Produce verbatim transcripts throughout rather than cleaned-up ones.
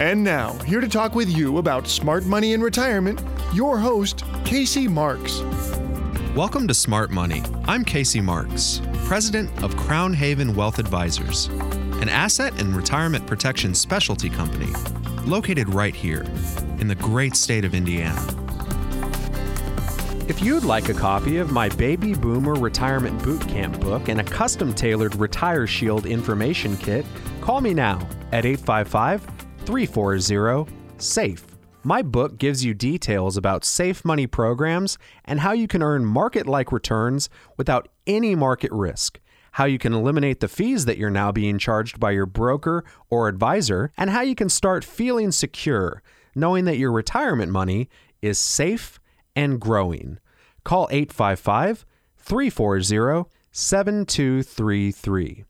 And now, here to talk with you about smart money and retirement, your host, Casey Marks. Welcome to Smart Money. I'm Casey Marks, president of Crown Haven Wealth Advisors, an asset and retirement protection specialty company located right here in the great state of Indiana. If you'd like a copy of my Baby Boomer Retirement Boot Camp book and a custom-tailored RetireShield information kit, call me now at eight five five, three four zero, SAFE. My book gives you details about safe money programs and how you can earn market-like returns without any market risk, how you can eliminate the fees that you're now being charged by your broker or advisor, and how you can start feeling secure, knowing that your retirement money is safe and growing. Call eight five five, three four zero, seven two three three.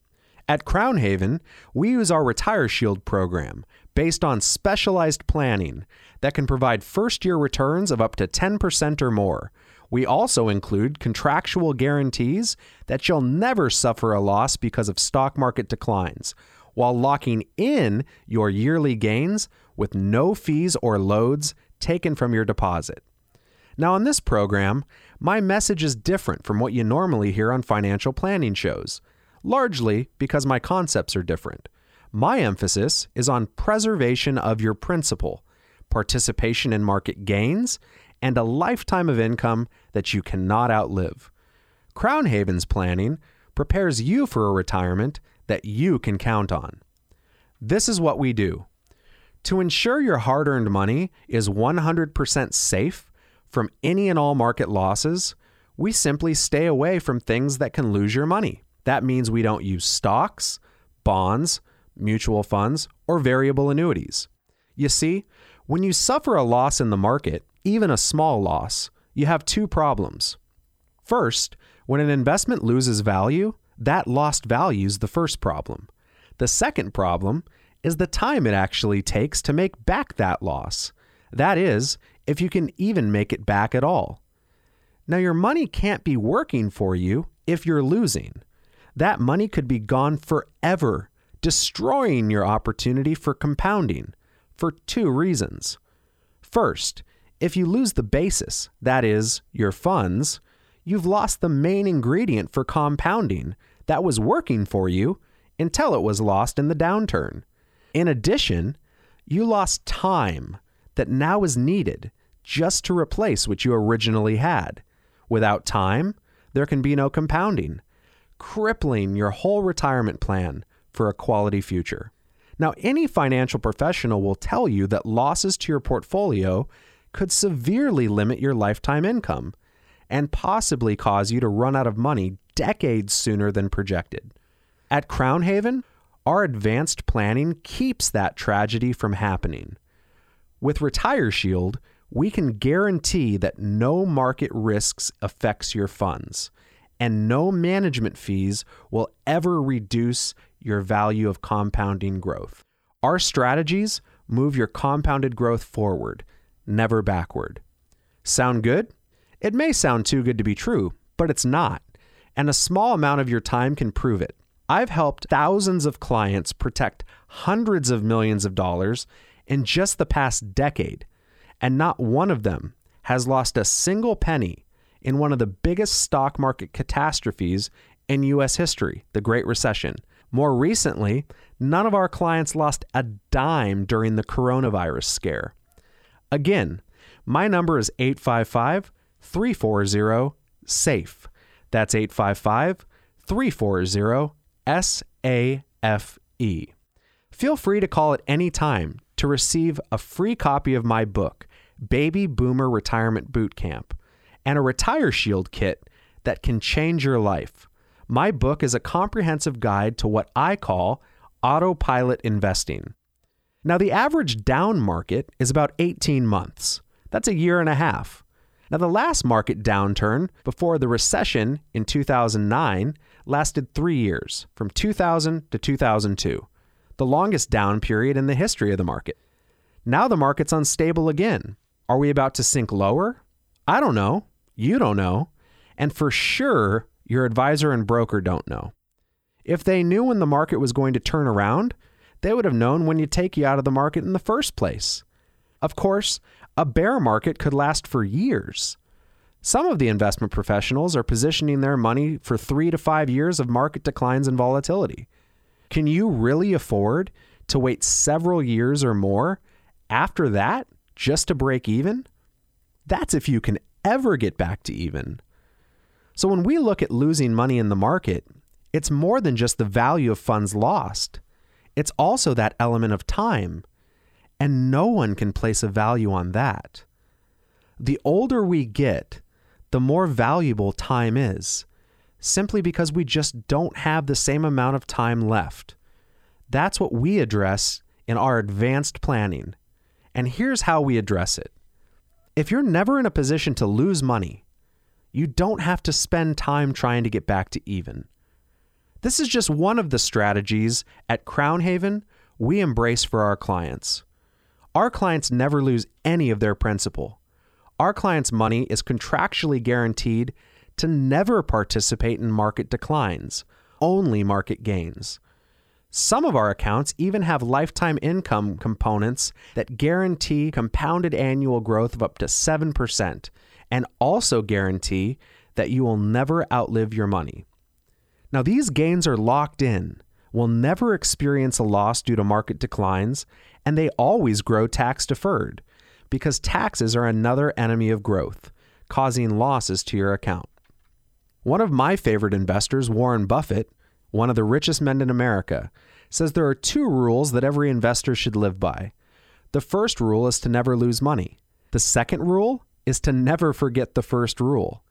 At Crown Haven, we use our RetireShield program based on specialized planning that can provide first-year returns of up to ten percent or more. We also include contractual guarantees that you'll never suffer a loss because of stock market declines, while locking in your yearly gains with no fees or loads taken from your deposit. Now, on this program, my message is different from what you normally hear on financial planning shows, largely because my concepts are different. My emphasis is on preservation of your principal, participation in market gains, and a lifetime of income that you cannot outlive. Crown Haven's planning prepares you for a retirement that you can count on. This is what we do. To ensure your hard-earned money is one hundred percent safe from any and all market losses, we simply stay away from things that can lose your money. That means we don't use stocks, bonds, mutual funds, or variable annuities. You see, when you suffer a loss in the market, even a small loss, you have two problems. First, when an investment loses value, that lost value is the first problem. The second problem is the time it actually takes to make back that loss. That is, if you can even make it back at all. Now, your money can't be working for you if you're losing. That money could be gone forever, destroying your opportunity for compounding for two reasons. First, if you lose the basis, that is, your funds, you've lost the main ingredient for compounding that was working for you until it was lost in the downturn. In addition, you lost time that now is needed just to replace what you originally had. Without time, there can be no compounding, crippling your whole retirement plan for a quality future. Now, any financial professional will tell you that losses to your portfolio could severely limit your lifetime income and possibly cause you to run out of money decades sooner than projected. At Crown Haven, our advanced planning keeps that tragedy from happening. With RetireShield, we can guarantee that no market risks affects your funds, and no management fees will ever reduce your value of compounding growth. Our strategies move your compounded growth forward, never backward. Sound good? It may sound too good to be true, but it's not, and a small amount of your time can prove it. I've helped thousands of clients protect hundreds of millions of dollars in just the past decade, and not one of them has lost a single penny in one of the biggest stock market catastrophes in U S history, the Great Recession. More recently, none of our clients lost a dime during the coronavirus scare. Again, my number is eight five five, three four zero, SAFE. That's eight five five, three four zero, SAFE. Feel free to call at any time to receive a free copy of my book, Baby Boomer Retirement Boot Camp, and a RetireShield kit that can change your life. My book is a comprehensive guide to what I call autopilot investing. Now, the average down market is about eighteen months. That's a year and a half. Now, the last market downturn before the recession in two thousand nine lasted three years, from two thousand to two thousand two, the longest down period in the history of the market. Now the market's unstable again. Are we about to sink lower? I don't know. You don't know. And for sure, your advisor and broker don't know. If they knew when the market was going to turn around, they would have known when to take you out of the market in the first place. Of course, a bear market could last for years. Some of the investment professionals are positioning their money for three to five years of market declines and volatility. Can you really afford to wait several years or more after that just to break even? That's if you can ever get back to even. So when we look at losing money in the market, it's more than just the value of funds lost. It's also that element of time, and no one can place a value on that. The older we get, the more valuable time is, simply because we just don't have the same amount of time left. That's what we address in our advanced planning. And here's how we address it. If you're never in a position to lose money, you don't have to spend time trying to get back to even. This is just one of the strategies at Crown Haven we embrace for our clients. Our clients never lose any of their principal. Our clients' money is contractually guaranteed to never participate in market declines, only market gains. Some of our accounts even have lifetime income components that guarantee compounded annual growth of up to seven percent and also guarantee that you will never outlive your money. Now, these gains are locked in, will never experience a loss due to market declines, and they always grow tax deferred because taxes are another enemy of growth, causing losses to your account. One of my favorite investors, Warren Buffett, one of the richest men in America, says there are two rules that every investor should live by. The first rule is to never lose money. The second rule is to never forget the first rule.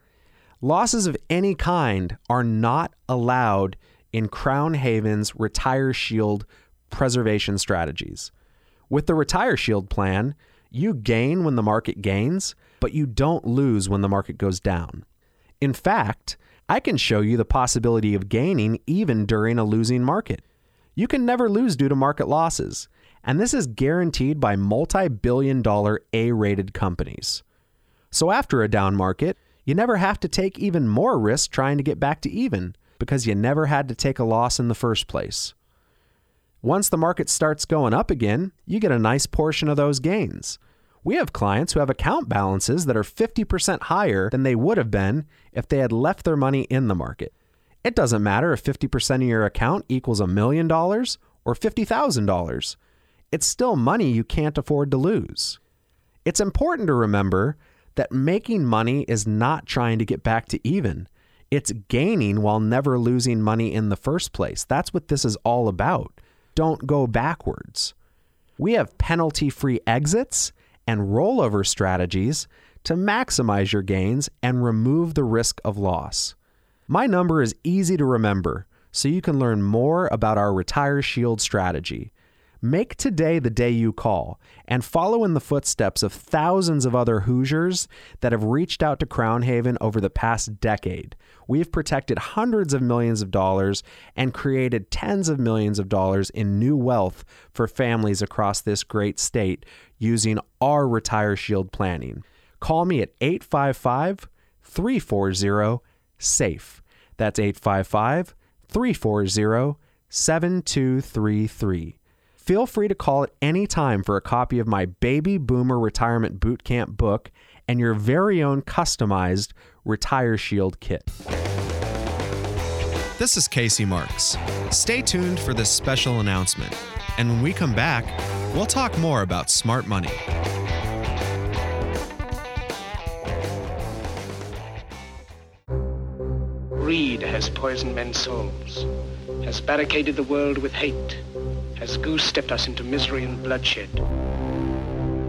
Losses of any kind are not allowed in Crown Haven's RetireShield preservation strategies. With the RetireShield plan, you gain when the market gains, but you don't lose when the market goes down. In fact, I can show you the possibility of gaining even during a losing market. You can never lose due to market losses, and this is guaranteed by multi-billion dollar A-rated companies. So after a down market, you never have to take even more risk trying to get back to even because you never had to take a loss in the first place. Once the market starts going up again, you get a nice portion of those gains. We have clients who have account balances that are fifty percent higher than they would have been if they had left their money in the market. It doesn't matter if fifty percent of your account equals a million dollars or fifty thousand dollars. It's still money you can't afford to lose. It's important to remember that making money is not trying to get back to even. It's gaining while never losing money in the first place. That's what this is all about. Don't go backwards. We have penalty-free exits and rollover strategies to maximize your gains and remove the risk of loss. My number is easy to remember, so you can learn more about our RetireShield strategy. Make today the day you call and follow in the footsteps of thousands of other Hoosiers that have reached out to Crown Haven over the past decade. We've protected hundreds of millions of dollars and created tens of millions of dollars in new wealth for families across this great state using our RetireShield planning. Call me at eight five five, three four zero, S A F E. That's eight five five, three four zero, seven two three three. Feel free to call at any time for a copy of my Baby Boomer Retirement Boot Camp book and your very own customized RetireShield kit. This is Casey Marks. Stay tuned for this special announcement. And when we come back, we'll talk more about smart money. Greed has poisoned men's souls, has barricaded the world with hate, has goose-stepped us into misery and bloodshed.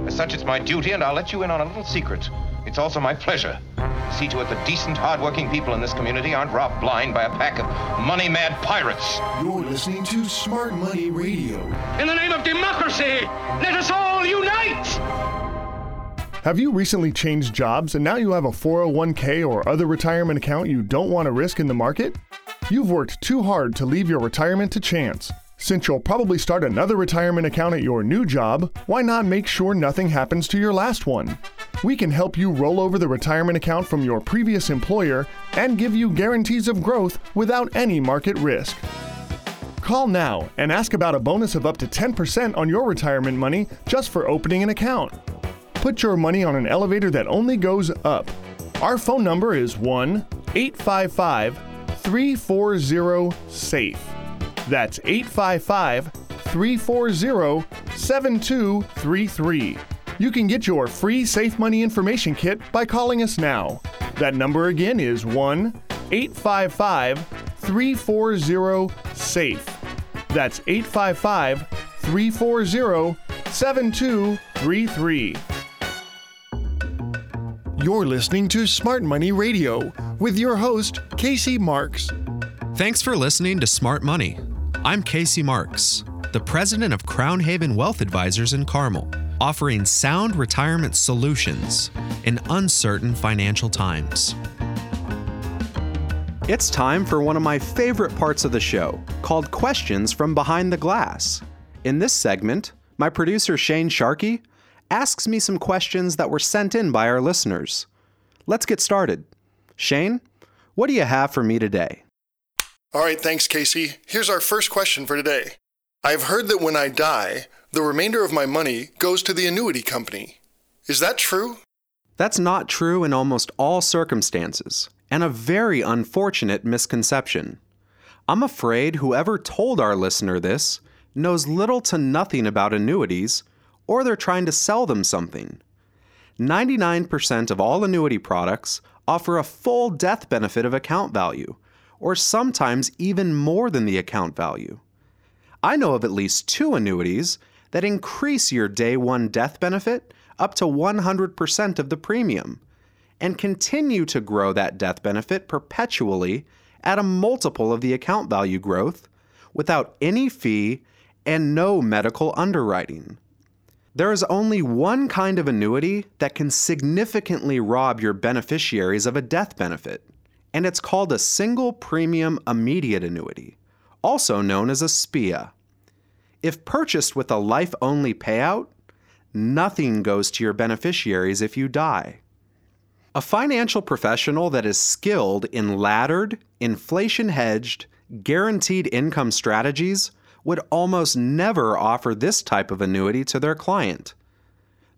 As such, it's my duty, and I'll let you in on a little secret. It's also my pleasure to see to it that decent, hard-working people in this community aren't robbed blind by a pack of money-mad pirates. You're listening to Smart Money Radio. In the name of democracy, let us all unite! Have you recently changed jobs and now you have a four oh one k or other retirement account you don't want to risk in the market? You've worked too hard to leave your retirement to chance. Since you'll probably start another retirement account at your new job, why not make sure nothing happens to your last one? We can help you roll over the retirement account from your previous employer and give you guarantees of growth without any market risk. Call now and ask about a bonus of up to ten percent on your retirement money just for opening an account. Put your money on an elevator that only goes up. Our phone number is one eight five five three four zero SAFE. That's eight five five three four zero seven two three three. You can get your free Safe Money Information Kit by calling us now. That number again is one eight five five three four zero SAFE. That's eight five five three four zero seven two three three. You're listening to Smart Money Radio with your host, Casey Marks. Thanks for listening to Smart Money. I'm Casey Marks, the president of Crown Haven Wealth Advisors in Carmel, offering sound retirement solutions in uncertain financial times. It's time for one of my favorite parts of the show, called Questions from Behind the Glass. In this segment, my producer Shane Sharkey asks me some questions that were sent in by our listeners. Let's get started. Shane, what do you have for me today? All right, thanks, Casey. Here's our first question for today. I've heard that when I die, the remainder of my money goes to the annuity company. Is that true? That's not true in almost all circumstances, and a very unfortunate misconception. I'm afraid whoever told our listener this knows little to nothing about annuities, or they're trying to sell them something. ninety-nine percent of all annuity products offer a full death benefit of account value, or sometimes even more than the account value. I know of at least two annuities that increase your day one death benefit up to one hundred percent of the premium and continue to grow that death benefit perpetually at a multiple of the account value growth without any fee and no medical underwriting. There is only one kind of annuity that can significantly rob your beneficiaries of a death benefit, and it's called a single premium immediate annuity, also known as a S P I A. If purchased with a life-only payout, nothing goes to your beneficiaries if you die. A financial professional that is skilled in laddered, inflation-hedged, guaranteed income strategies would almost never offer this type of annuity to their client.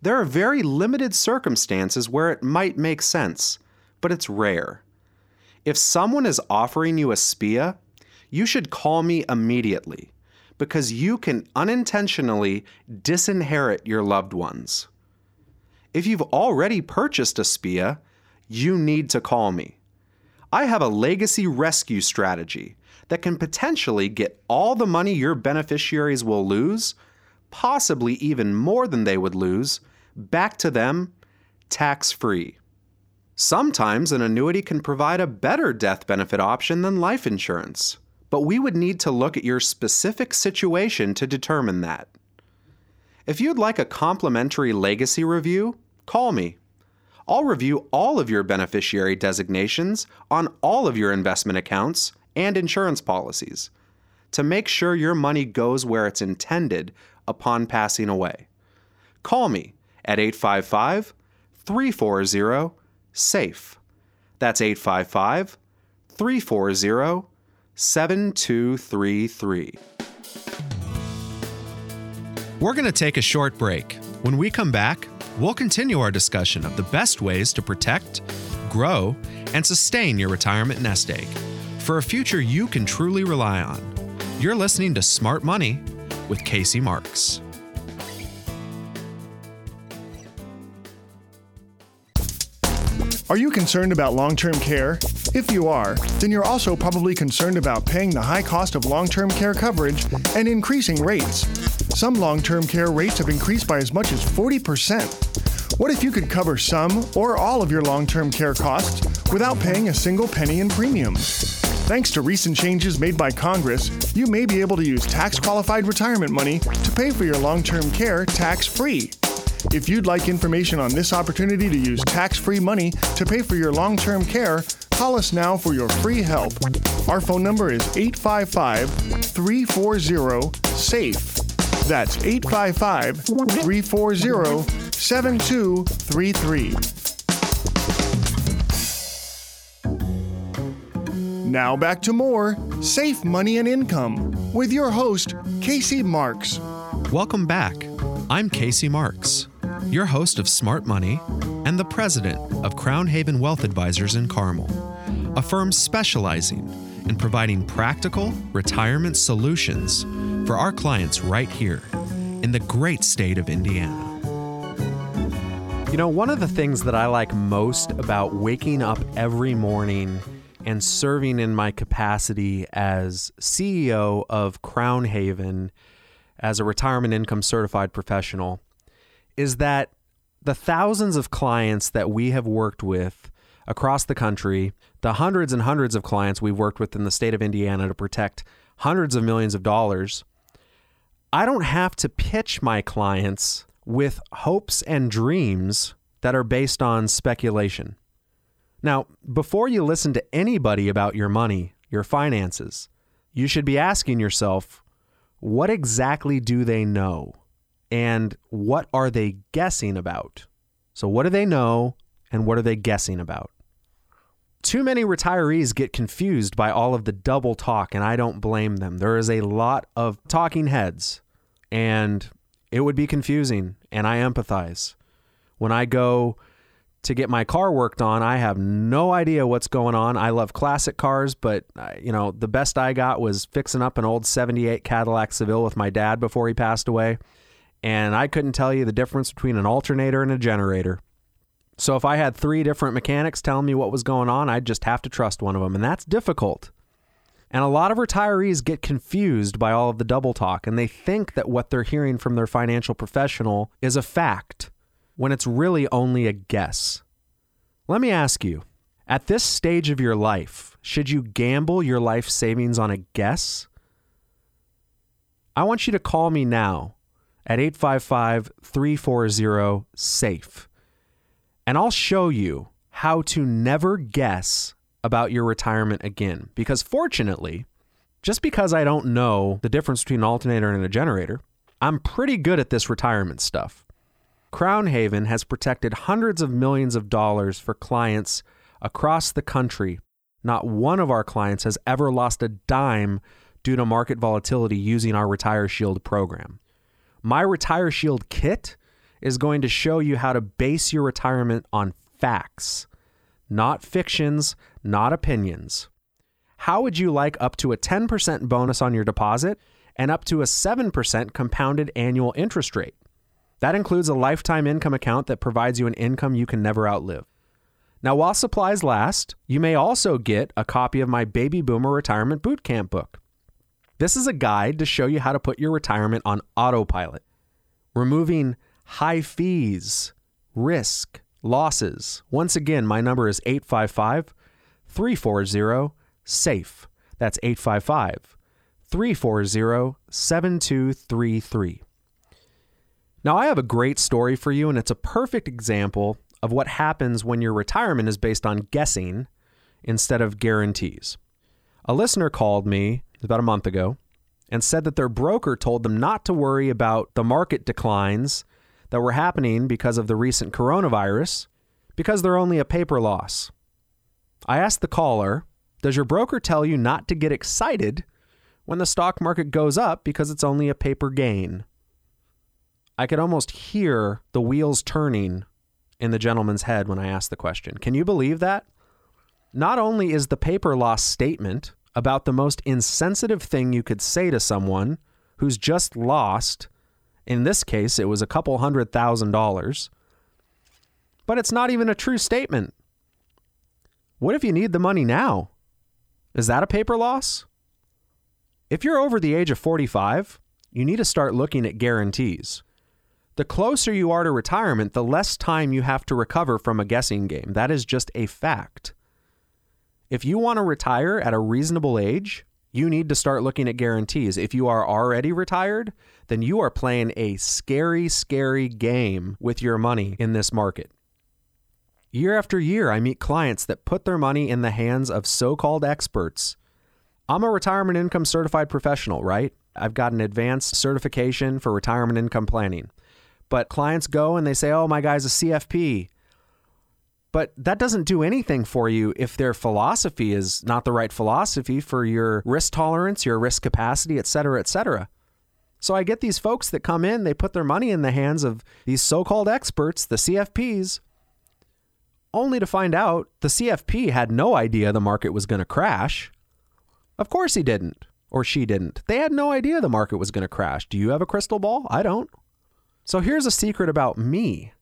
There are very limited circumstances where it might make sense, but it's rare. If someone is offering you a S P I A, you should call me immediately, because you can unintentionally disinherit your loved ones. If you've already purchased a S P I A, you need to call me. I have a legacy rescue strategy that can potentially get all the money your beneficiaries will lose, possibly even more than they would lose, back to them tax-free. Sometimes an annuity can provide a better death benefit option than life insurance, but we would need to look at your specific situation to determine that. If you'd like a complimentary legacy review, call me. I'll review all of your beneficiary designations on all of your investment accounts and insurance policies to make sure your money goes where it's intended upon passing away. Call me at eight five five three four zero SAFE. That's eight five five three four zero SAFE seven two three three. We're going to take a short break. When we come back, we'll continue our discussion of the best ways to protect, grow, and sustain your retirement nest egg for a future you can truly rely on. You're listening to Smart Money with Casey Marks. Are you concerned about long-term care? If you are, then you're also probably concerned about paying the high cost of long-term care coverage and increasing rates. Some long-term care rates have increased by as much as forty percent. What if you could cover some or all of your long-term care costs without paying a single penny in premiums? Thanks to recent changes made by Congress, you may be able to use tax-qualified retirement money to pay for your long-term care tax-free. If you'd like information on this opportunity to use tax-free money to pay for your long-term care, call us now for your free help. Our phone number is eight five five, three four zero, S A F E. That's eight five five, three four zero, seven two three three. Now back to more Safe Money and Income with your host, Casey Marks. Welcome back. I'm Casey Marks, your host of Smart Money and the president of Crown Haven Wealth Advisors in Carmel, a firm specializing in providing practical retirement solutions for our clients right here in the great state of Indiana. You know, one of the things that I like most about waking up every morning and serving in my capacity as C E O of Crown Haven as a retirement income certified professional is that the thousands of clients that we have worked with across the country, the hundreds and hundreds of clients we've worked with in the state of Indiana to protect hundreds of millions of dollars, I don't have to pitch my clients with hopes and dreams that are based on speculation. Now, before you listen to anybody about your money, your finances, you should be asking yourself, what exactly do they know? And what are they guessing about? So what do they know and what are they guessing about? Too many retirees get confused by all of the double talk, and I don't blame them. There is a lot of talking heads, and it would be confusing, and I empathize. When I go to get my car worked on, I have no idea what's going on. I love classic cars, but you know, the best I got was fixing up an old seventy-eight Cadillac Seville with my dad before he passed away. And I couldn't tell you the difference between an alternator and a generator. So if I had three different mechanics telling me what was going on, I'd just have to trust one of them. And that's difficult. And a lot of retirees get confused by all of the double talk, and they think that what they're hearing from their financial professional is a fact when it's really only a guess. Let me ask you, at this stage of your life, should you gamble your life savings on a guess? I want you to call me now at eight five five, three four zero, S A F E. And I'll show you how to never guess about your retirement again. Because fortunately, just because I don't know the difference between an alternator and a generator, I'm pretty good at this retirement stuff. Crown Haven has protected hundreds of millions of dollars for clients across the country. Not one of our clients has ever lost a dime due to market volatility using our RetireShield program. My RetireShield kit is going to show you how to base your retirement on facts, not fictions, not opinions. How would you like up to a ten percent bonus on your deposit and up to a seven percent compounded annual interest rate? That includes a lifetime income account that provides you an income you can never outlive. Now, while supplies last, you may also get a copy of my Baby Boomer Retirement Boot Camp book. This is a guide to show you how to put your retirement on autopilot, removing high fees, risk, losses. Once again, my number is eight five five, three four zero, S A F E. That's eight five five, three four zero, seven two three three. Now, I have a great story for you, and it's a perfect example of what happens when your retirement is based on guessing instead of guarantees. A listener called me about a month ago and said that their broker told them not to worry about the market declines that were happening because of the recent coronavirus, because they're only a paper loss. I asked the caller, does your broker tell you not to get excited when the stock market goes up because it's only a paper gain? I could almost hear the wheels turning in the gentleman's head when I asked the question. Can you believe that? Not only is the paper loss statement about the most insensitive thing you could say to someone who's just lost, in this case, it was a couple hundred thousand dollars. But it's not even a true statement. What if you need the money now? Is that a paper loss? If you're over the age of forty-five, you need to start looking at guarantees. The closer you are to retirement, the less time you have to recover from a guessing game. That is just a fact. If you want to retire at a reasonable age, you need to start looking at guarantees. If you are already retired, then you are playing a scary, scary game with your money in this market. Year after year, I meet clients that put their money in the hands of so-called experts. I'm a retirement income certified professional, right? I've got an advanced certification for retirement income planning. But clients go and they say, oh, my guy's a C F P. But that doesn't do anything for you if their philosophy is not the right philosophy for your risk tolerance, your risk capacity, et cetera, et cetera. So I get these folks that come in, they put their money in the hands of these so-called experts, the C F Ps, only to find out the C F P had no idea the market was going to crash. Of course he didn't, or she didn't. They had no idea the market was going to crash. Do you have a crystal ball? I don't. So here's a secret about me.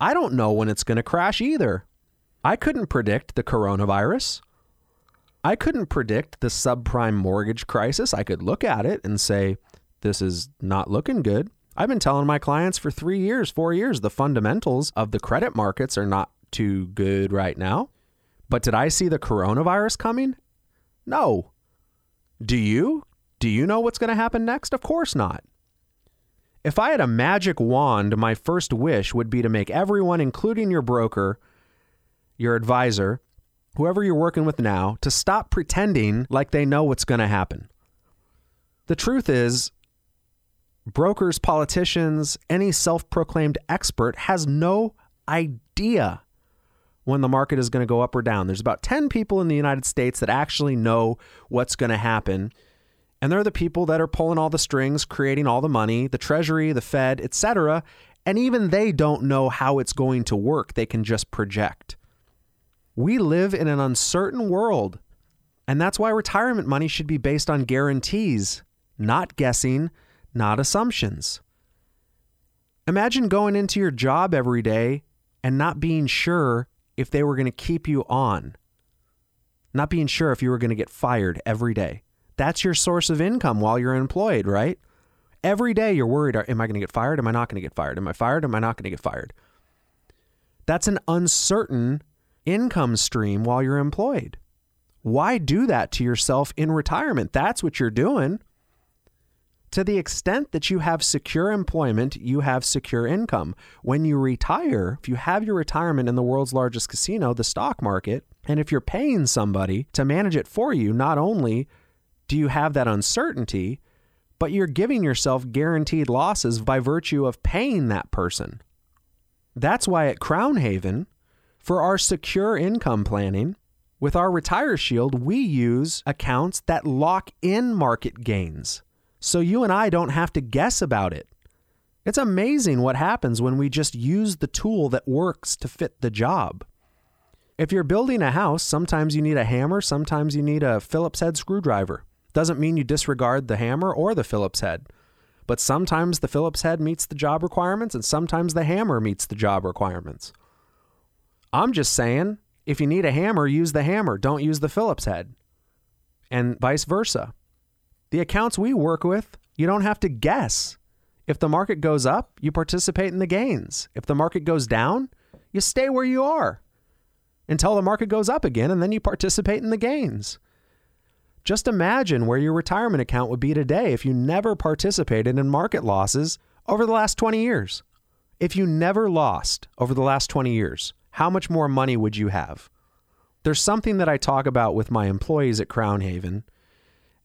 I don't know when it's going to crash either. I couldn't predict the coronavirus. I couldn't predict the subprime mortgage crisis. I could look at it and say, this is not looking good. I've been telling my clients for three years, four years, the fundamentals of the credit markets are not too good right now. But did I see the coronavirus coming? No. Do you? Do you know what's going to happen next? Of course not. If I had a magic wand, my first wish would be to make everyone, including your broker, your advisor, whoever you're working with now, to stop pretending like they know what's going to happen. The truth is, brokers, politicians, any self-proclaimed expert has no idea when the market is going to go up or down. There's about ten people in the United States that actually know what's going to happen. And they're the people that are pulling all the strings, creating all the money, the Treasury, the Fed, et cetera. And even they don't know how it's going to work. They can just project. We live in an uncertain world. And that's why retirement money should be based on guarantees, not guessing, not assumptions. Imagine going into your job every day and not being sure if they were going to keep you on. Not being sure if you were going to get fired every day. That's your source of income while you're employed, right? Every day you're worried, am I going to get fired? Am I not going to get fired? Am I fired? Am I not going to get fired? That's an uncertain income stream while you're employed. Why do that to yourself in retirement? That's what you're doing. To the extent that you have secure employment, you have secure income. When you retire, if you have your retirement in the world's largest casino, the stock market, and if you're paying somebody to manage it for you, not only do you have that uncertainty, but you're giving yourself guaranteed losses by virtue of paying that person. That's why at Crown Haven, for our secure income planning, with our RetireShield, we use accounts that lock in market gains. So you and I don't have to guess about it. It's amazing what happens when we just use the tool that works to fit the job. If you're building a house, sometimes you need a hammer, sometimes you need a Phillips head screwdriver. Doesn't mean you disregard the hammer or the Phillips head, but sometimes the Phillips head meets the job requirements and sometimes the hammer meets the job requirements. I'm just saying, if you need a hammer, use the hammer. Don't use the Phillips head, and vice versa. The accounts we work with, you don't have to guess. If the market goes up, you participate in the gains. If the market goes down, you stay where you are until the market goes up again, and then you participate in the gains. Just imagine where your retirement account would be today if you never participated in market losses over the last twenty years. If you never lost over the last twenty years, how much more money would you have? There's something that I talk about with my employees at Crown Haven,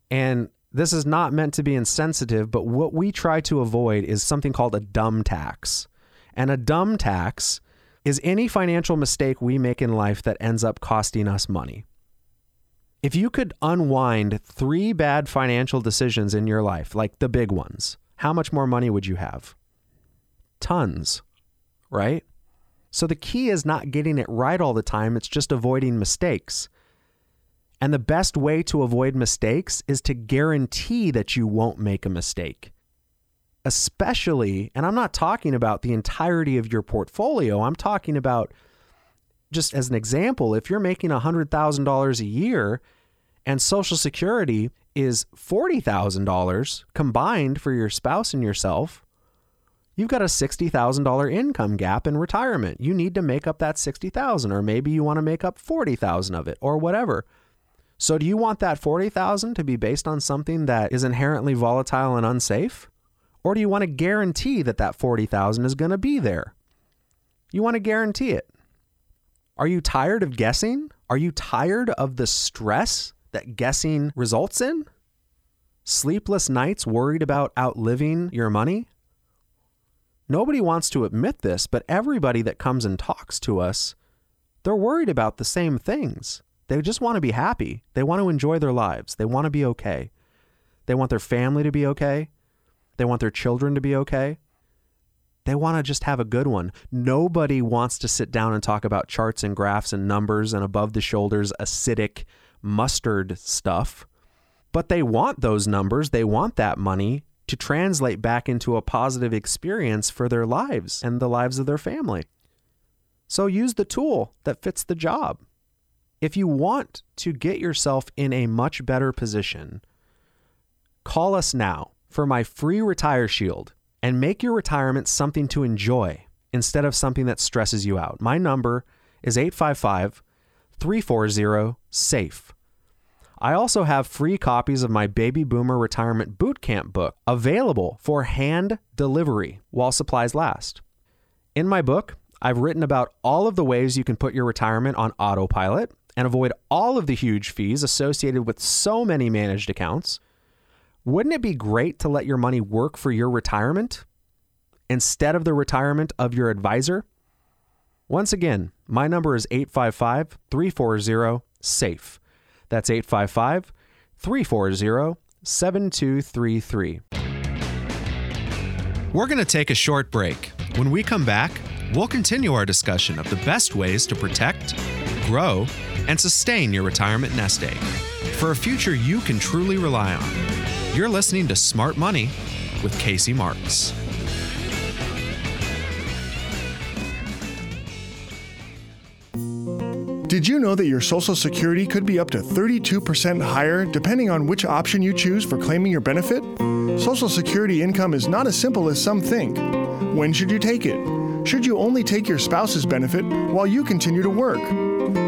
and this is not meant to be insensitive, but what we try to avoid is something called a dumb tax. And a dumb tax is any financial mistake we make in life that ends up costing us money. If you could unwind three bad financial decisions in your life, like the big ones, how much more money would you have? Tons, right? So the key is not getting it right all the time. It's just avoiding mistakes. And the best way to avoid mistakes is to guarantee that you won't make a mistake. Especially, and I'm not talking about the entirety of your portfolio. I'm talking about, just as an example, if you're making one hundred thousand dollars a year, and Social Security is forty thousand dollars combined for your spouse and yourself, you've got a sixty thousand dollars income gap in retirement. You need to make up that sixty thousand dollars, or maybe you want to make up forty thousand dollars of it, or whatever. So do you want that forty thousand dollars to be based on something that is inherently volatile and unsafe? Or do you want to guarantee that that forty thousand dollars is going to be there? You want to guarantee it. Are you tired of guessing? Are you tired of the stress that guessing results in? Sleepless nights worried about outliving your money? Nobody wants to admit this, but everybody that comes and talks to us, they're worried about the same things. They just want to be happy. They want to enjoy their lives. They want to be okay. They want their family to be okay. They want their children to be okay. They want to just have a good one. Nobody wants to sit down and talk about charts and graphs and numbers and above the shoulders, acidic mustard stuff. But they want those numbers. They want that money to translate back into a positive experience for their lives and the lives of their family. So use the tool that fits the job. If you want to get yourself in a much better position, call us now for my free Retire Shield and make your retirement something to enjoy instead of something that stresses you out. My number is eight five five, three four zero, SAFE. I also have free copies of my Baby Boomer Retirement Boot Camp book available for hand delivery while supplies last. In my book, I've written about all of the ways you can put your retirement on autopilot and avoid all of the huge fees associated with so many managed accounts. Wouldn't it be great to let your money work for your retirement instead of the retirement of your advisor? Once again, my number is eight five five, three four zero, SAFE. That's eight five five, three four zero, seven two three three. We're going to take a short break. When we come back, we'll continue our discussion of the best ways to protect, grow, and sustain your retirement nest egg for a future you can truly rely on. You're listening to Smart Money with Casey Marks. Did you know that your Social Security could be up to thirty-two percent higher depending on which option you choose for claiming your benefit? Social Security income is not as simple as some think. When should you take it? Should you only take your spouse's benefit while you continue to work?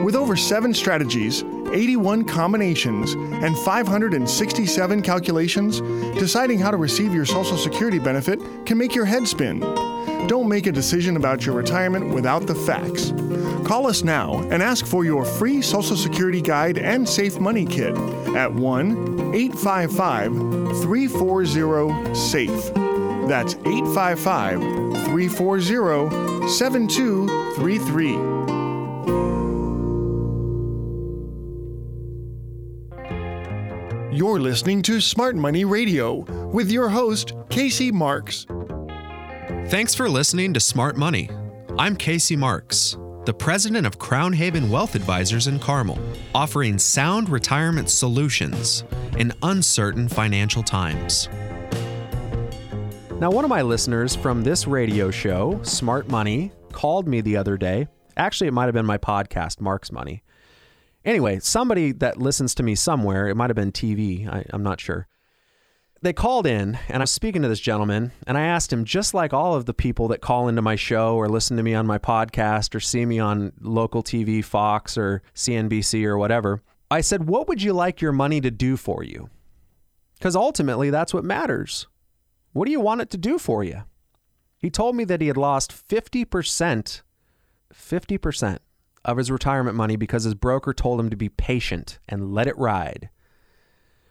With over seven strategies, eighty-one combinations, and five hundred sixty-seven calculations, deciding how to receive your Social Security benefit can make your head spin. Don't make a decision about your retirement without the facts. Call us now and ask for your free Social Security Guide and Safe Money Kit at one, eight five five, three four zero, SAFE. That's eight five five, three four zero, seven two three three. You're listening to Smart Money Radio with your host, Casey Marks. Thanks for listening to Smart Money. I'm Casey Marks, the president of Crown Haven Wealth Advisors in Carmel, offering sound retirement solutions in uncertain financial times. Now, one of my listeners from this radio show, Smart Money, called me the other day. Actually, it might have been my podcast, Marks Money. Anyway, somebody that listens to me somewhere, it might have been T V, I, I'm not sure. They called in, and I was speaking to this gentleman, and I asked him, just like all of the people that call into my show or listen to me on my podcast or see me on local T V, Fox or C N B C or whatever, I said, what would you like your money to do for you? Because ultimately, that's what matters. What do you want it to do for you? He told me that he had lost fifty percent, fifty percent. of his retirement money because his broker told him to be patient and let it ride.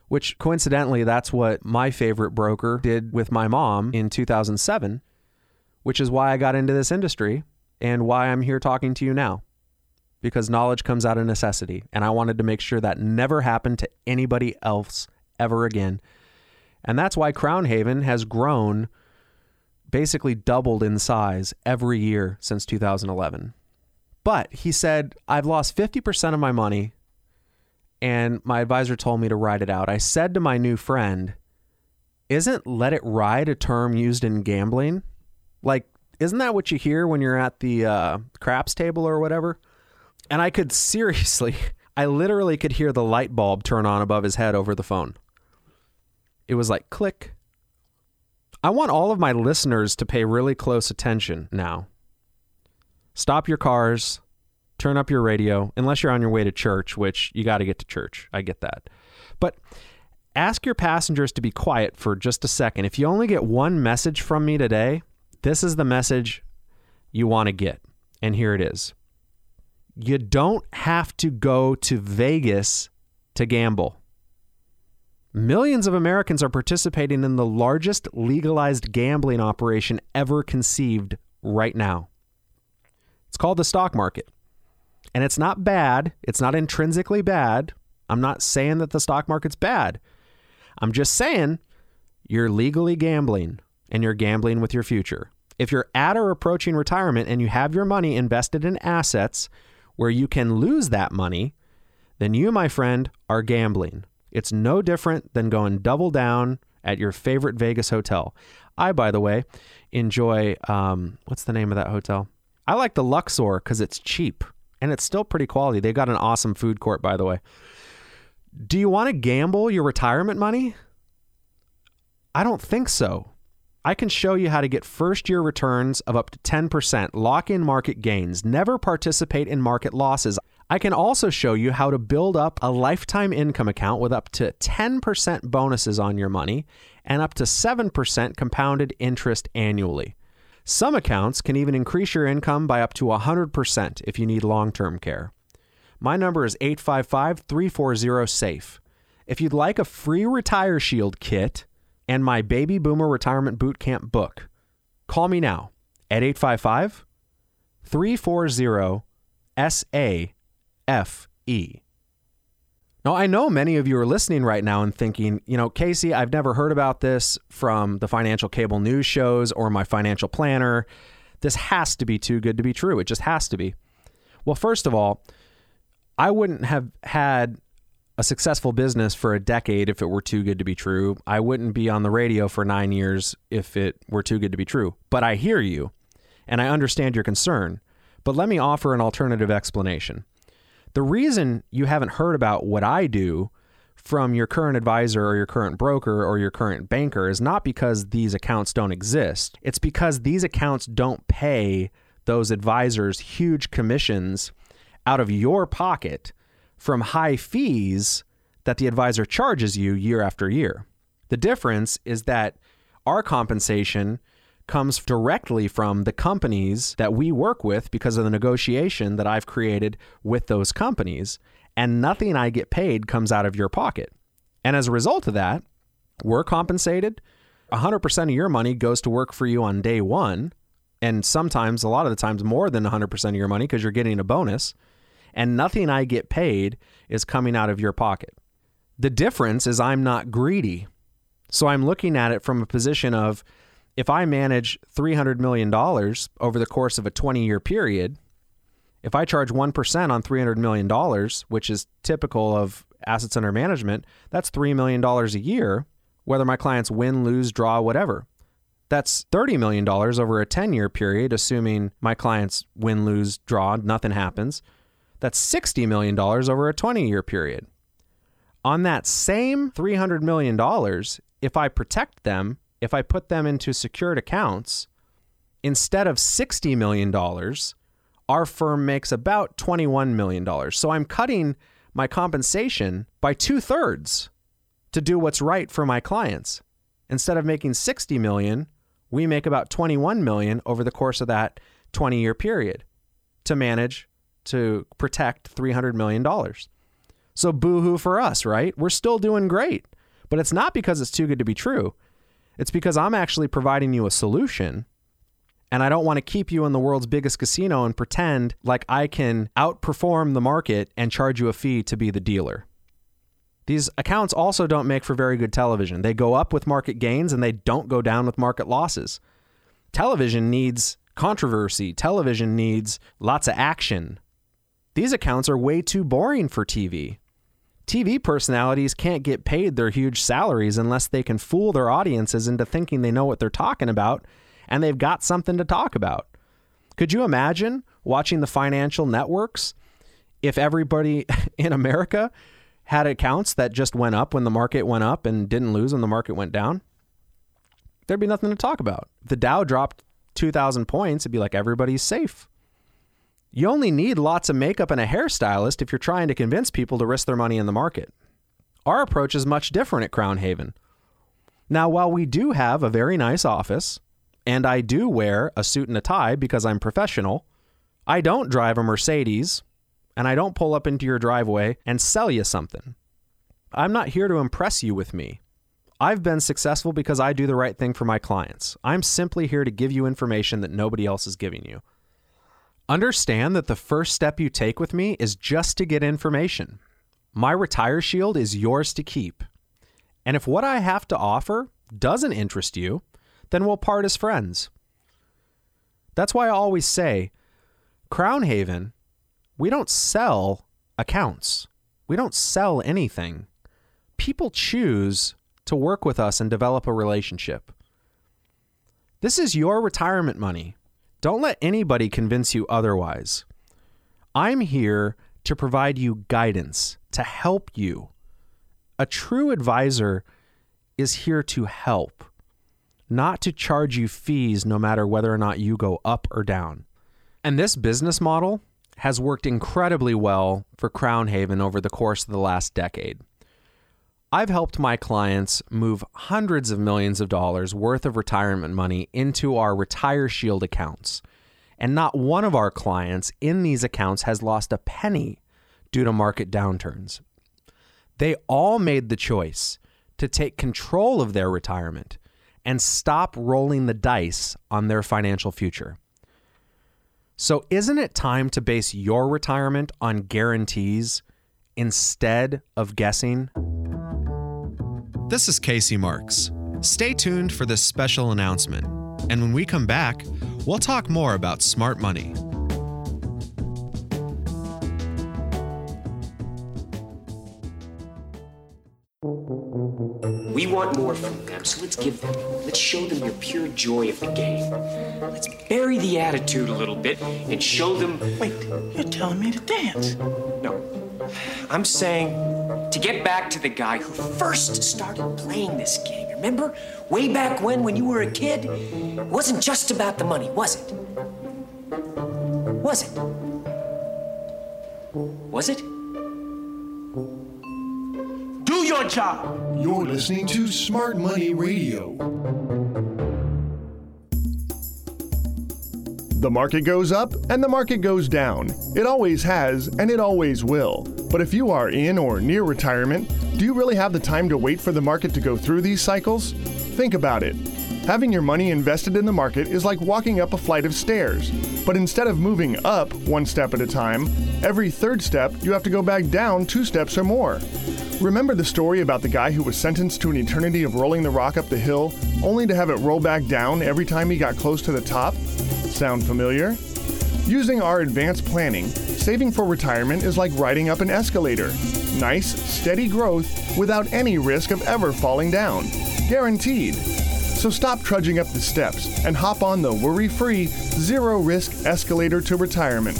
Which coincidentally, that's what my favorite broker did with my mom in two thousand seven, which is why I got into this industry and why I'm here talking to you now. Because knowledge comes out of necessity, and I wanted to make sure that never happened to anybody else ever again. And that's why Crown Haven has grown, basically doubled in size every year since two thousand eleven. But he said, I've lost fifty percent of my money and my advisor told me to ride it out. I said to my new friend, isn't let it ride a term used in gambling? Like, isn't that what you hear when you're at the uh, craps table or whatever? And I could seriously, I literally could hear the light bulb turn on above his head over the phone. It was like, click. I want all of my listeners to pay really close attention now. Stop your cars, turn up your radio, unless you're on your way to church, which you got to get to church. I get that. But ask your passengers to be quiet for just a second. If you only get one message from me today, this is the message you want to get. And here it is. You don't have to go to Vegas to gamble. Millions of Americans are participating in the largest legalized gambling operation ever conceived right now. It's called the stock market. And it's not bad. It's not intrinsically bad. I'm not saying that the stock market's bad. I'm just saying you're legally gambling, and you're gambling with your future. If you're at or approaching retirement and you have your money invested in assets where you can lose that money, then you, my friend, are gambling. It's no different than going double down at your favorite Vegas hotel. I, by the way, enjoy, um, what's the name of that hotel? I like the Luxor because it's cheap and it's still pretty quality. They've got an awesome food court, by the way. Do you want to gamble your retirement money? I don't think so. I can show you how to get first-year returns of up to ten percent, lock in market gains, never participate in market losses. I can also show you how to build up a lifetime income account with up to ten percent bonuses on your money and up to seven percent compounded interest annually. Some accounts can even increase your income by up to one hundred percent if you need long-term care. My number is eight five five, three four zero, SAFE. If you'd like a free RetireShield kit and my Baby Boomer Retirement Boot Camp book, call me now at eight five five, three four zero, SAFE. Now, I know many of you are listening right now and thinking, you know, Casey, I've never heard about this from the financial cable news shows or my financial planner. This has to be too good to be true. It just has to be. Well, first of all, I wouldn't have had a successful business for a decade if it were too good to be true. I wouldn't be on the radio for nine years if it were too good to be true. But I hear you, and I understand your concern. But let me offer an alternative explanation. The reason you haven't heard about what I do from your current advisor or your current broker or your current banker is not because these accounts don't exist. It's because these accounts don't pay those advisors huge commissions out of your pocket from high fees that the advisor charges you year after year. The difference is that our compensation comes directly from the companies that we work with because of the negotiation that I've created with those companies, and nothing I get paid comes out of your pocket. And as a result of that, we're compensated. one hundred percent of your money goes to work for you on day one, and sometimes, a lot of the times, more than one hundred percent of your money because you're getting a bonus. And nothing I get paid is coming out of your pocket. The difference is I'm not greedy. So I'm looking at it from a position of, if I manage three hundred million dollars over the course of a twenty-year period, if I charge one percent on three hundred million dollars, which is typical of assets under management, that's three million dollars a year, whether my clients win, lose, draw, whatever. That's thirty million dollars over a ten-year period, assuming my clients win, lose, draw, nothing happens. That's sixty million dollars over a twenty-year period. On that same three hundred million dollars, if I protect them, if I put them into secured accounts, instead of sixty million dollars, our firm makes about twenty-one million dollars. So I'm cutting my compensation by two-thirds to do what's right for my clients. Instead of making sixty million dollars, we make about twenty-one million dollars over the course of that twenty-year period to manage, to protect three hundred million dollars. So boo-hoo for us, right? We're still doing great, but it's not because it's too good to be true. It's because I'm actually providing you a solution, and I don't want to keep you in the world's biggest casino and pretend like I can outperform the market and charge you a fee to be the dealer. These accounts also don't make for very good television. They go up with market gains and they don't go down with market losses. Television needs controversy. Television needs lots of action. These accounts are way too boring for T V. T V personalities can't get paid their huge salaries unless they can fool their audiences into thinking they know what they're talking about and they've got something to talk about. Could you imagine watching the financial networks if everybody in America had accounts that just went up when the market went up and didn't lose when the market went down? There'd be nothing to talk about. If the Dow dropped two thousand points, it'd be like everybody's safe. You only need lots of makeup and a hairstylist if you're trying to convince people to risk their money in the market. Our approach is much different at Crown Haven. Now, while we do have a very nice office, and I do wear a suit and a tie because I'm professional, I don't drive a Mercedes, and I don't pull up into your driveway and sell you something. I'm not here to impress you with me. I've been successful because I do the right thing for my clients. I'm simply here to give you information that nobody else is giving you. Understand that the first step you take with me is just to get information. My RetireShield is yours to keep. And if what I have to offer doesn't interest you, then we'll part as friends. That's why I always say, Crown Haven, we don't sell accounts. We don't sell anything. People choose to work with us and develop a relationship. This is your retirement money. Don't let anybody convince you otherwise. I'm here to provide you guidance, to help you. A true advisor is here to help, not to charge you fees no matter whether or not you go up or down. And this business model has worked incredibly well for Crown Haven over the course of the last decade. I've helped my clients move hundreds of millions of dollars worth of retirement money into our RetireShield accounts. And not one of our clients in these accounts has lost a penny due to market downturns. They all made the choice to take control of their retirement and stop rolling the dice on their financial future. So isn't it time to base your retirement on guarantees instead of guessing? This is Casey Marks. Stay tuned for this special announcement. And when we come back, we'll talk more about smart money. We want more from them, so let's give them. Let's show them the pure joy of the game. Let's bury the attitude a little bit and show them... Wait, you're telling me to dance? No, I'm saying to get back to the guy who first started playing this game. Remember, way back when, when you were a kid? It wasn't just about the money, was it? Was it? Was it? Do your job. You're listening to Smart Money Radio. The market goes up and the market goes down. It always has and it always will. But if you are in or near retirement, do you really have the time to wait for the market to go through these cycles? Think about it. Having your money invested in the market is like walking up a flight of stairs. But instead of moving up one step at a time, every third step you have to go back down two steps or more. Remember the story about the guy who was sentenced to an eternity of rolling the rock up the hill, only to have it roll back down every time he got close to the top? Sound familiar? Using our advanced planning, saving for retirement is like riding up an escalator. Nice, steady growth without any risk of ever falling down. Guaranteed. So stop trudging up the steps and hop on the worry-free, zero-risk escalator to retirement.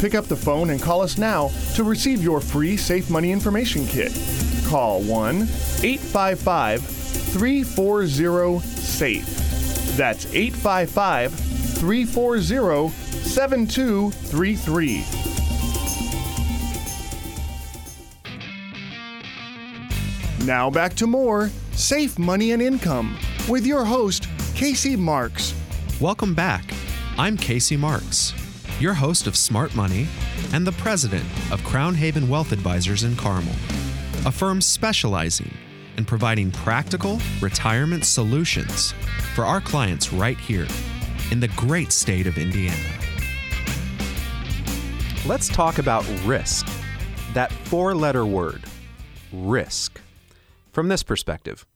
Pick up the phone and call us now to receive your free Safe Money Information Kit. Call one eight five five, three four zero, S A F E. That's eight five five, three four zero, seven two three three. Now back to more Safe Money and Income with your host, Casey Marks. Welcome back. I'm Casey Marks, your host of Smart Money and the president of Crown Haven Wealth Advisors in Carmel, a firm specializing in providing practical retirement solutions for our clients right here in the great state of Indiana. Let's talk about risk, that four-letter word, risk. From this perspective,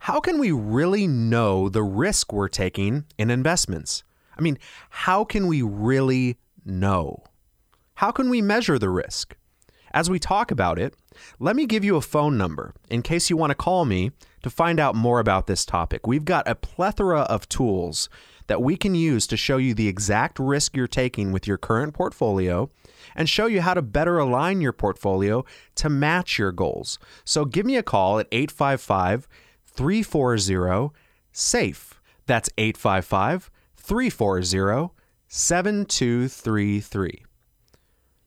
how can we really know the risk we're taking in investments? I mean, how can we really know? How can we measure the risk? As we talk about it, let me give you a phone number in case you want to call me to find out more about this topic. We've got a plethora of tools that we can use to show you the exact risk you're taking with your current portfolio and show you how to better align your portfolio to match your goals. So give me a call at eight five five, three four zero, S A F E. That's eight five five, three four zero, seven two three three.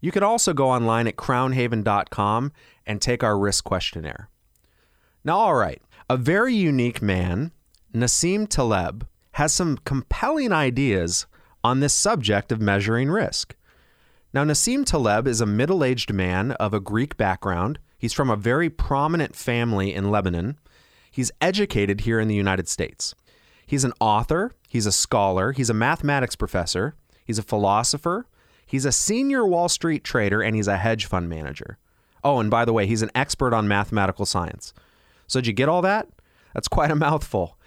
You could also go online at crown haven dot com and take our risk questionnaire. Now, all right, a very unique man, Nassim Taleb, has some compelling ideas on this subject of measuring risk. Now, Nassim Taleb is a middle-aged man of a Greek background. He's from a very prominent family in Lebanon. He's educated here in the United States. He's an author. He's a scholar. He's a mathematics professor. He's a philosopher. He's a senior Wall Street trader, and he's a hedge fund manager. Oh, and by the way, he's an expert on mathematical science. So did you get all that? That's quite a mouthful.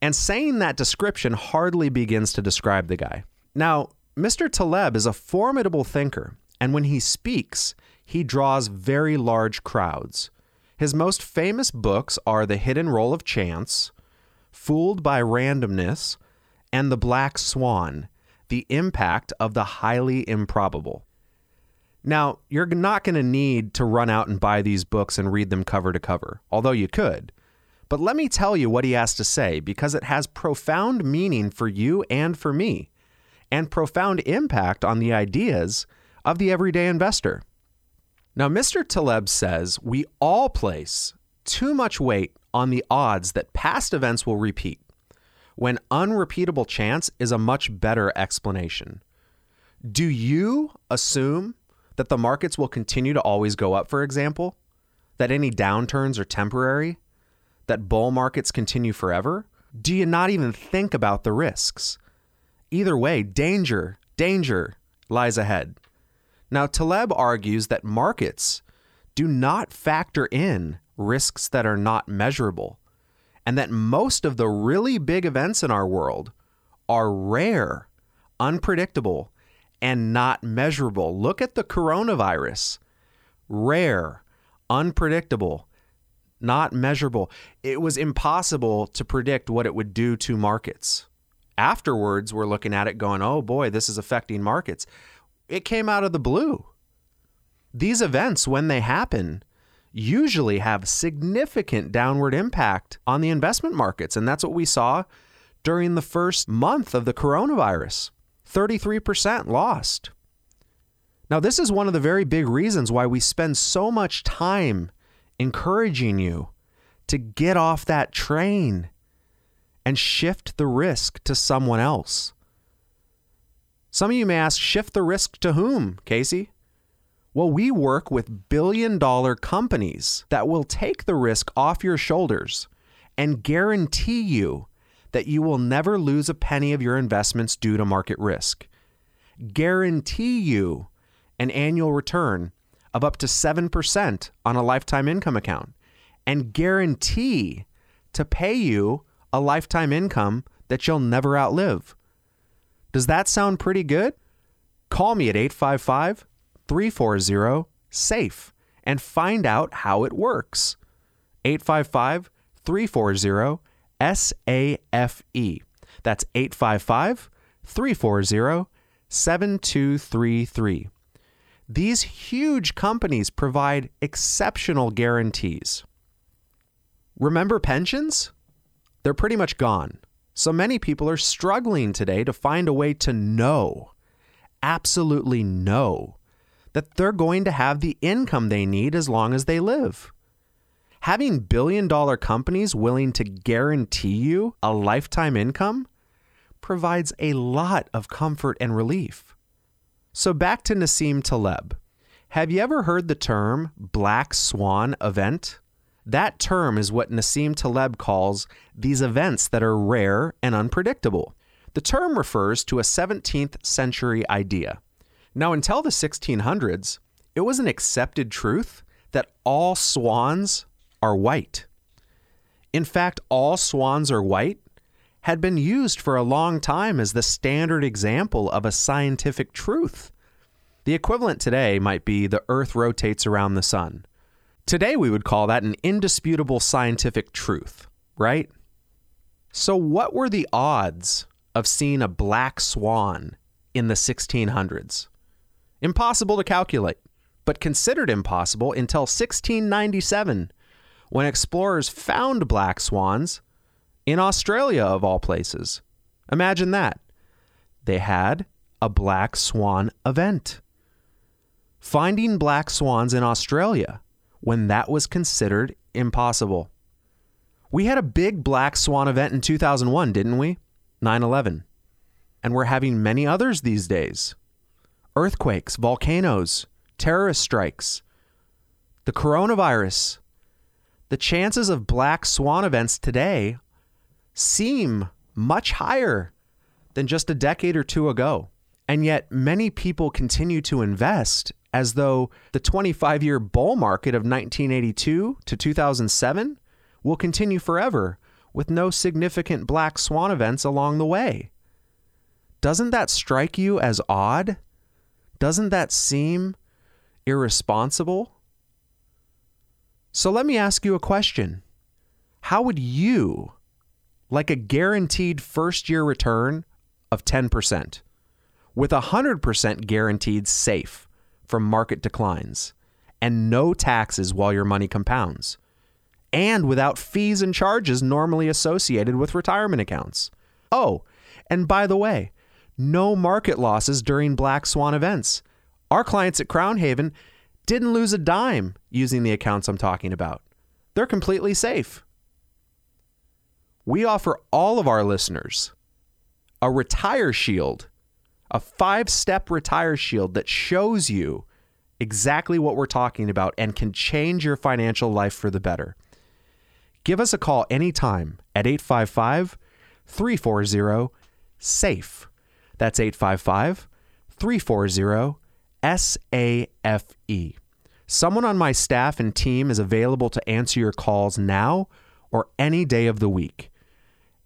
And saying that description hardly begins to describe the guy. Now, Mister Taleb is a formidable thinker, and when he speaks, he draws very large crowds. His most famous books are The Hidden Role of Chance, Fooled by Randomness, and The Black Swan, The Impact of the Highly Improbable. Now, you're not going to need to run out and buy these books and read them cover to cover, although you could. But let me tell you what he has to say, because it has profound meaning for you and for me, and profound impact on the ideas of the everyday investor. Now, Mister Taleb says we all place too much weight on the odds that past events will repeat, when unrepeatable chance is a much better explanation. Do you assume that the markets will continue to always go up, for example? That any downturns are temporary? That bull markets continue forever? Do you not even think about the risks? Either way, danger, danger lies ahead. Now, Taleb argues that markets do not factor in risks that are not measurable, and that most of the really big events in our world are rare, unpredictable, and not measurable. Look at the coronavirus. Rare, unpredictable, not measurable. It was impossible to predict what it would do to markets. Afterwards, we're looking at it going, oh boy, this is affecting markets. It came out of the blue. These events, when they happen, usually have significant downward impact on the investment markets. And that's what we saw during the first month of the coronavirus. thirty-three percent lost. Now, this is one of the very big reasons why we spend so much time encouraging you to get off that train and shift the risk to someone else. Some of you may ask, shift the risk to whom, Casey? Well, we work with billion-dollar companies that will take the risk off your shoulders and guarantee you that you will never lose a penny of your investments due to market risk. Guarantee you an annual return of up to seven percent on a lifetime income account, and guarantee to pay you a lifetime income that you'll never outlive. Does that sound pretty good? Call me at eight five five, three four zero, SAFE and find out how it works. eight five five, three four zero, SAFE. That's eight five five, three four zero, seven two three three. These huge companies provide exceptional guarantees. Remember pensions? They're pretty much gone. So many people are struggling today to find a way to know, absolutely know, that they're going to have the income they need as long as they live. Having billion-dollar companies willing to guarantee you a lifetime income provides a lot of comfort and relief. So back to Nassim Taleb. Have you ever heard the term Black Swan event? That term is what Nassim Taleb calls these events that are rare and unpredictable. The term refers to a seventeenth century idea. Now, until the sixteen hundreds, it was an accepted truth that all swans are white. In fact, all swans are white had been used for a long time as the standard example of a scientific truth. The equivalent today might be the Earth rotates around the sun. Today, we would call that an indisputable scientific truth, right? So what were the odds of seeing a black swan in the sixteen hundreds? Impossible to calculate, but considered impossible until sixteen ninety-seven, when explorers found black swans in Australia, of all places. Imagine that. They had a black swan event. finding black swans in Australia when that was considered impossible. We had a big black swan event in two thousand one, didn't we? nine eleven. And we're having many others these days. Earthquakes, volcanoes, terrorist strikes, the coronavirus. The chances of black swan events today seem much higher than just a decade or two ago. And yet many people continue to invest as though the twenty-five year bull market of nineteen eighty-two to two thousand seven will continue forever with no significant black swan events along the way. Doesn't that strike you as odd? Doesn't that seem irresponsible? So let me ask you a question. How would you like a guaranteed first year return of ten percent with one hundred percent guaranteed safe from market declines and no taxes while your money compounds and without fees and charges normally associated with retirement accounts? Oh, and by the way, no market losses during black swan events. Our clients at Crown Haven didn't lose a dime using the accounts I'm talking about. They're completely safe. We offer all of our listeners a Retire Shield, a five-step Retire Shield that shows you exactly what we're talking about and can change your financial life for the better. Give us a call anytime at eight five five, three four zero, S A F E. That's eight five five, three four zero, S A F E. Someone on my staff and team is available to answer your calls now or any day of the week.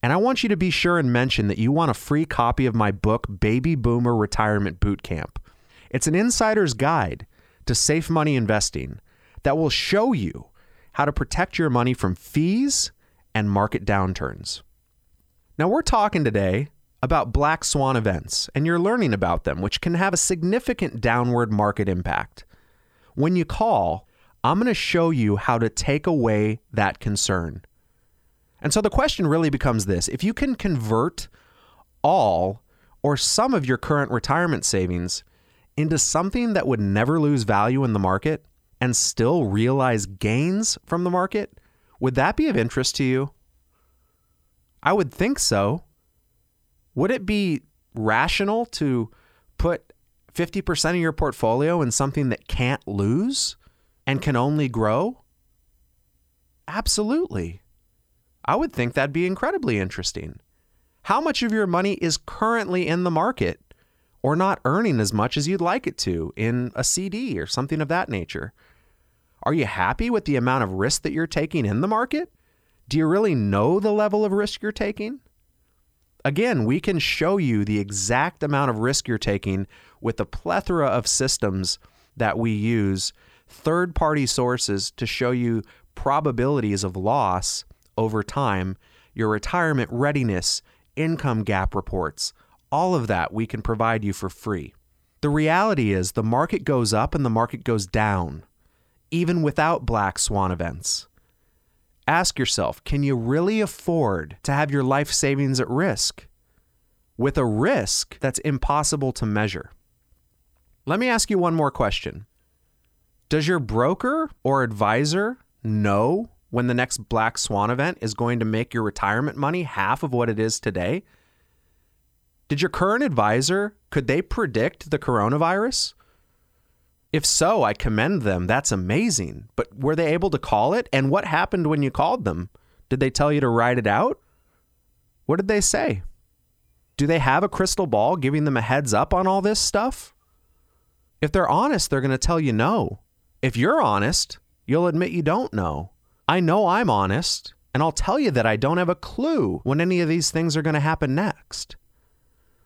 And I want you to be sure and mention that you want a free copy of my book, Baby Boomer Retirement Boot Camp. It's an insider's guide to safe money investing that will show you how to protect your money from fees and market downturns. Now, we're talking today about black swan events, and you're learning about them, which can have a significant downward market impact. When you call, I'm going to show you how to take away that concern. And so the question really becomes this: if you can convert all or some of your current retirement savings into something that would never lose value in the market and still realize gains from the market, would that be of interest to you? I would think so. Would it be rational to put fifty percent of your portfolio in something that can't lose and can only grow? Absolutely. I would think that'd be incredibly interesting. How much of your money is currently in the market or not earning as much as you'd like it to in a C D or something of that nature? Are you happy with the amount of risk that you're taking in the market? Do you really know the level of risk you're taking? Again, we can show you the exact amount of risk you're taking with the plethora of systems that we use, third-party sources, to show you probabilities of loss over time, your retirement readiness, income gap reports, all of that we can provide you for free. The reality is the market goes up and the market goes down, even without black swan events. Ask yourself, can you really afford to have your life savings at risk with a risk that's impossible to measure? Let me ask you one more question. Does your broker or advisor know when the next black swan event is going to make your retirement money half of what it is today? Did your current advisor, could they predict the coronavirus? If so, I commend them. That's amazing. But were they able to call it? And what happened when you called them? Did they tell you to ride it out? What did they say? Do they have a crystal ball giving them a heads up on all this stuff? If they're honest, they're going to tell you no. If you're honest, you'll admit you don't know. I know I'm honest, and I'll tell you that I don't have a clue when any of these things are going to happen next.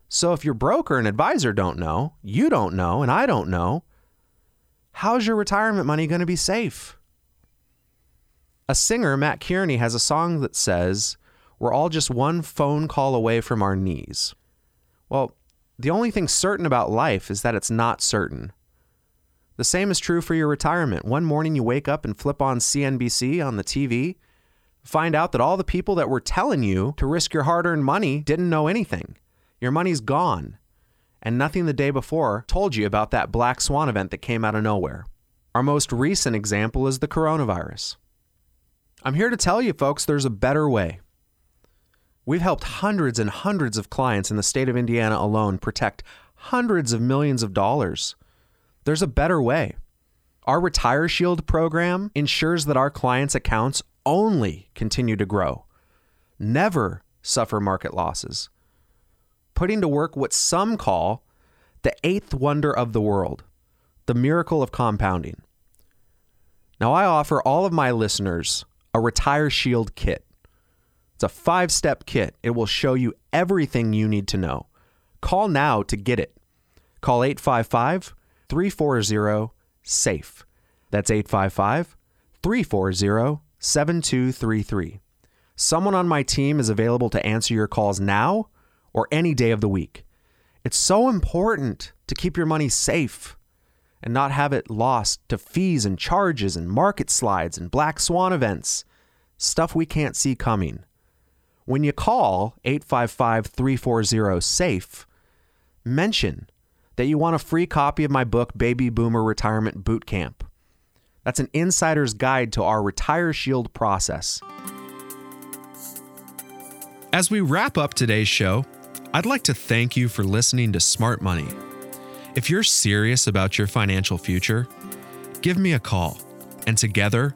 So if your broker and advisor don't know, you don't know, and I don't know, how's your retirement money going to be safe? A singer, Matt Kearney, has a song that says, "We're all just one phone call away from our knees." Well, the only thing certain about life is that it's not certain. The same is true for your retirement. One morning you wake up and flip on C N B C on the T V, find out that all the people that were telling you to risk your hard-earned money didn't know anything. Your money's gone. and nothing the day before told you about that black swan event that came out of nowhere. Our most recent example is the coronavirus. I'm here to tell you folks, there's a better way. We've helped hundreds and hundreds of clients in the state of Indiana alone protect hundreds of millions of dollars. There's a better way. Our RetireShield program ensures that our clients' accounts only continue to grow, never suffer market losses, putting to work what some call the eighth wonder of the world, the miracle of compounding. Now, I offer all of my listeners a RetireShield kit. It's a five-step kit. It will show you everything you need to know. Call now to get it. Call eight five five, three four zero, S A F E. That's eight five five, three four zero, seven two three three. Someone on my team is available to answer your calls now or any day of the week. It's so important to keep your money safe and not have it lost to fees and charges and market slides and black swan events, stuff we can't see coming. When you call eight five five, three four zero, S A F E, mention that you want a free copy of my book, Baby Boomer Retirement Boot Camp. That's an insider's guide to our RetireShield process. As we wrap up today's show, I'd like to thank you for listening to Smart Money. If you're serious about your financial future, give me a call, and together,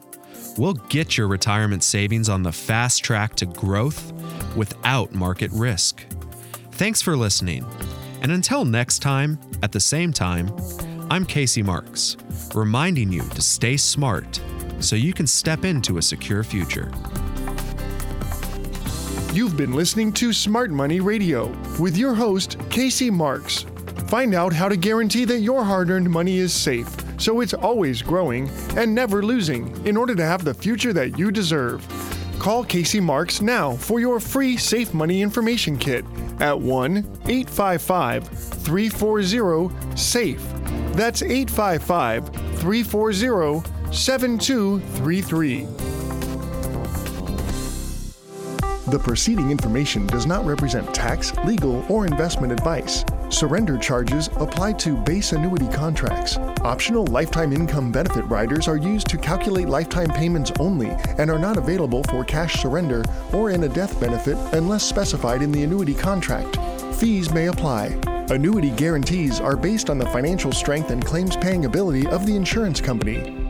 we'll get your retirement savings on the fast track to growth without market risk. Thanks for listening. And until next time, at the same time, I'm Casey Marks, reminding you to stay smart so you can step into a secure future. You've been listening to Smart Money Radio with your host, Casey Marks. Find out how to guarantee that your hard-earned money is safe, so it's always growing and never losing, in order to have the future that you deserve. Call Casey Marks now for your free Safe Money Information Kit at one, eight five five, three four zero, S A F E. That's eight five five, three four zero, seven two three three. The preceding information does not represent tax, legal, or investment advice. Surrender charges apply to base annuity contracts. Optional lifetime income benefit riders are used to calculate lifetime payments only and are not available for cash surrender or in a death benefit unless specified in the annuity contract. Fees may apply. Annuity guarantees are based on the financial strength and claims paying ability of the insurance company.